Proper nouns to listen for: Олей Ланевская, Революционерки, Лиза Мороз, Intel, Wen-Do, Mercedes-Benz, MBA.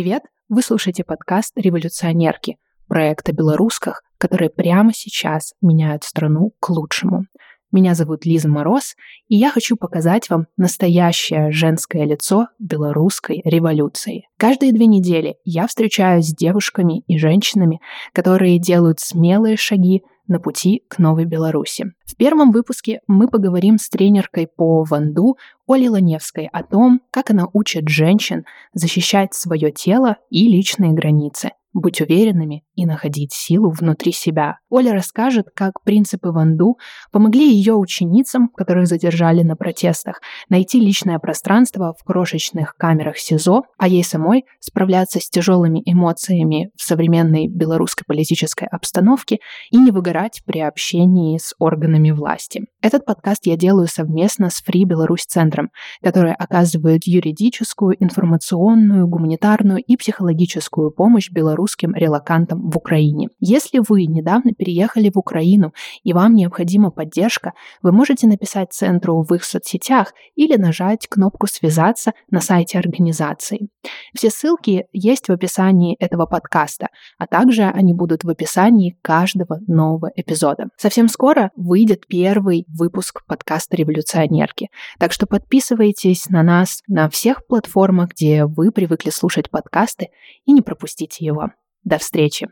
Привет! Вы слушаете подкаст «Революционерки» — проект о белорусках, которые прямо сейчас меняют страну к лучшему. Меня зовут Лиза Мороз, и я хочу показать вам настоящее женское лицо белорусской революции. Каждые 2 недели я встречаюсь с девушками и женщинами, которые делают смелые шаги на пути к новой Беларуси. В первом выпуске мы поговорим с тренеркой по Wen-Do Олей Ланевской о том, как она учит женщин защищать свое тело и личные границы, быть уверенными и находить силу внутри себя. Оля расскажет, как принципы Wen-Do помогли ее ученицам, которых задержали на протестах, найти личное пространство в крошечных камерах СИЗО, а ей самой справляться с тяжелыми эмоциями в современной белорусской политической обстановке и не выгорать при общении с органами власти. Этот подкаст я делаю совместно с Free Belarus Center, который оказывает юридическую, информационную, гуманитарную и психологическую помощь белорусским релокантам в Украине. Если вы недавно переехали в Украину и вам необходима поддержка, вы можете написать центру в их соцсетях или нажать кнопку «Связаться» на сайте организации. Все ссылки есть в описании этого подкаста, а также они будут в описании каждого нового эпизода. Совсем скоро выйдет первый выпуск подкаста «Революционерки», так что подписывайтесь на нас на всех платформах, где вы привыкли слушать подкасты, и не пропустите его. До встречи!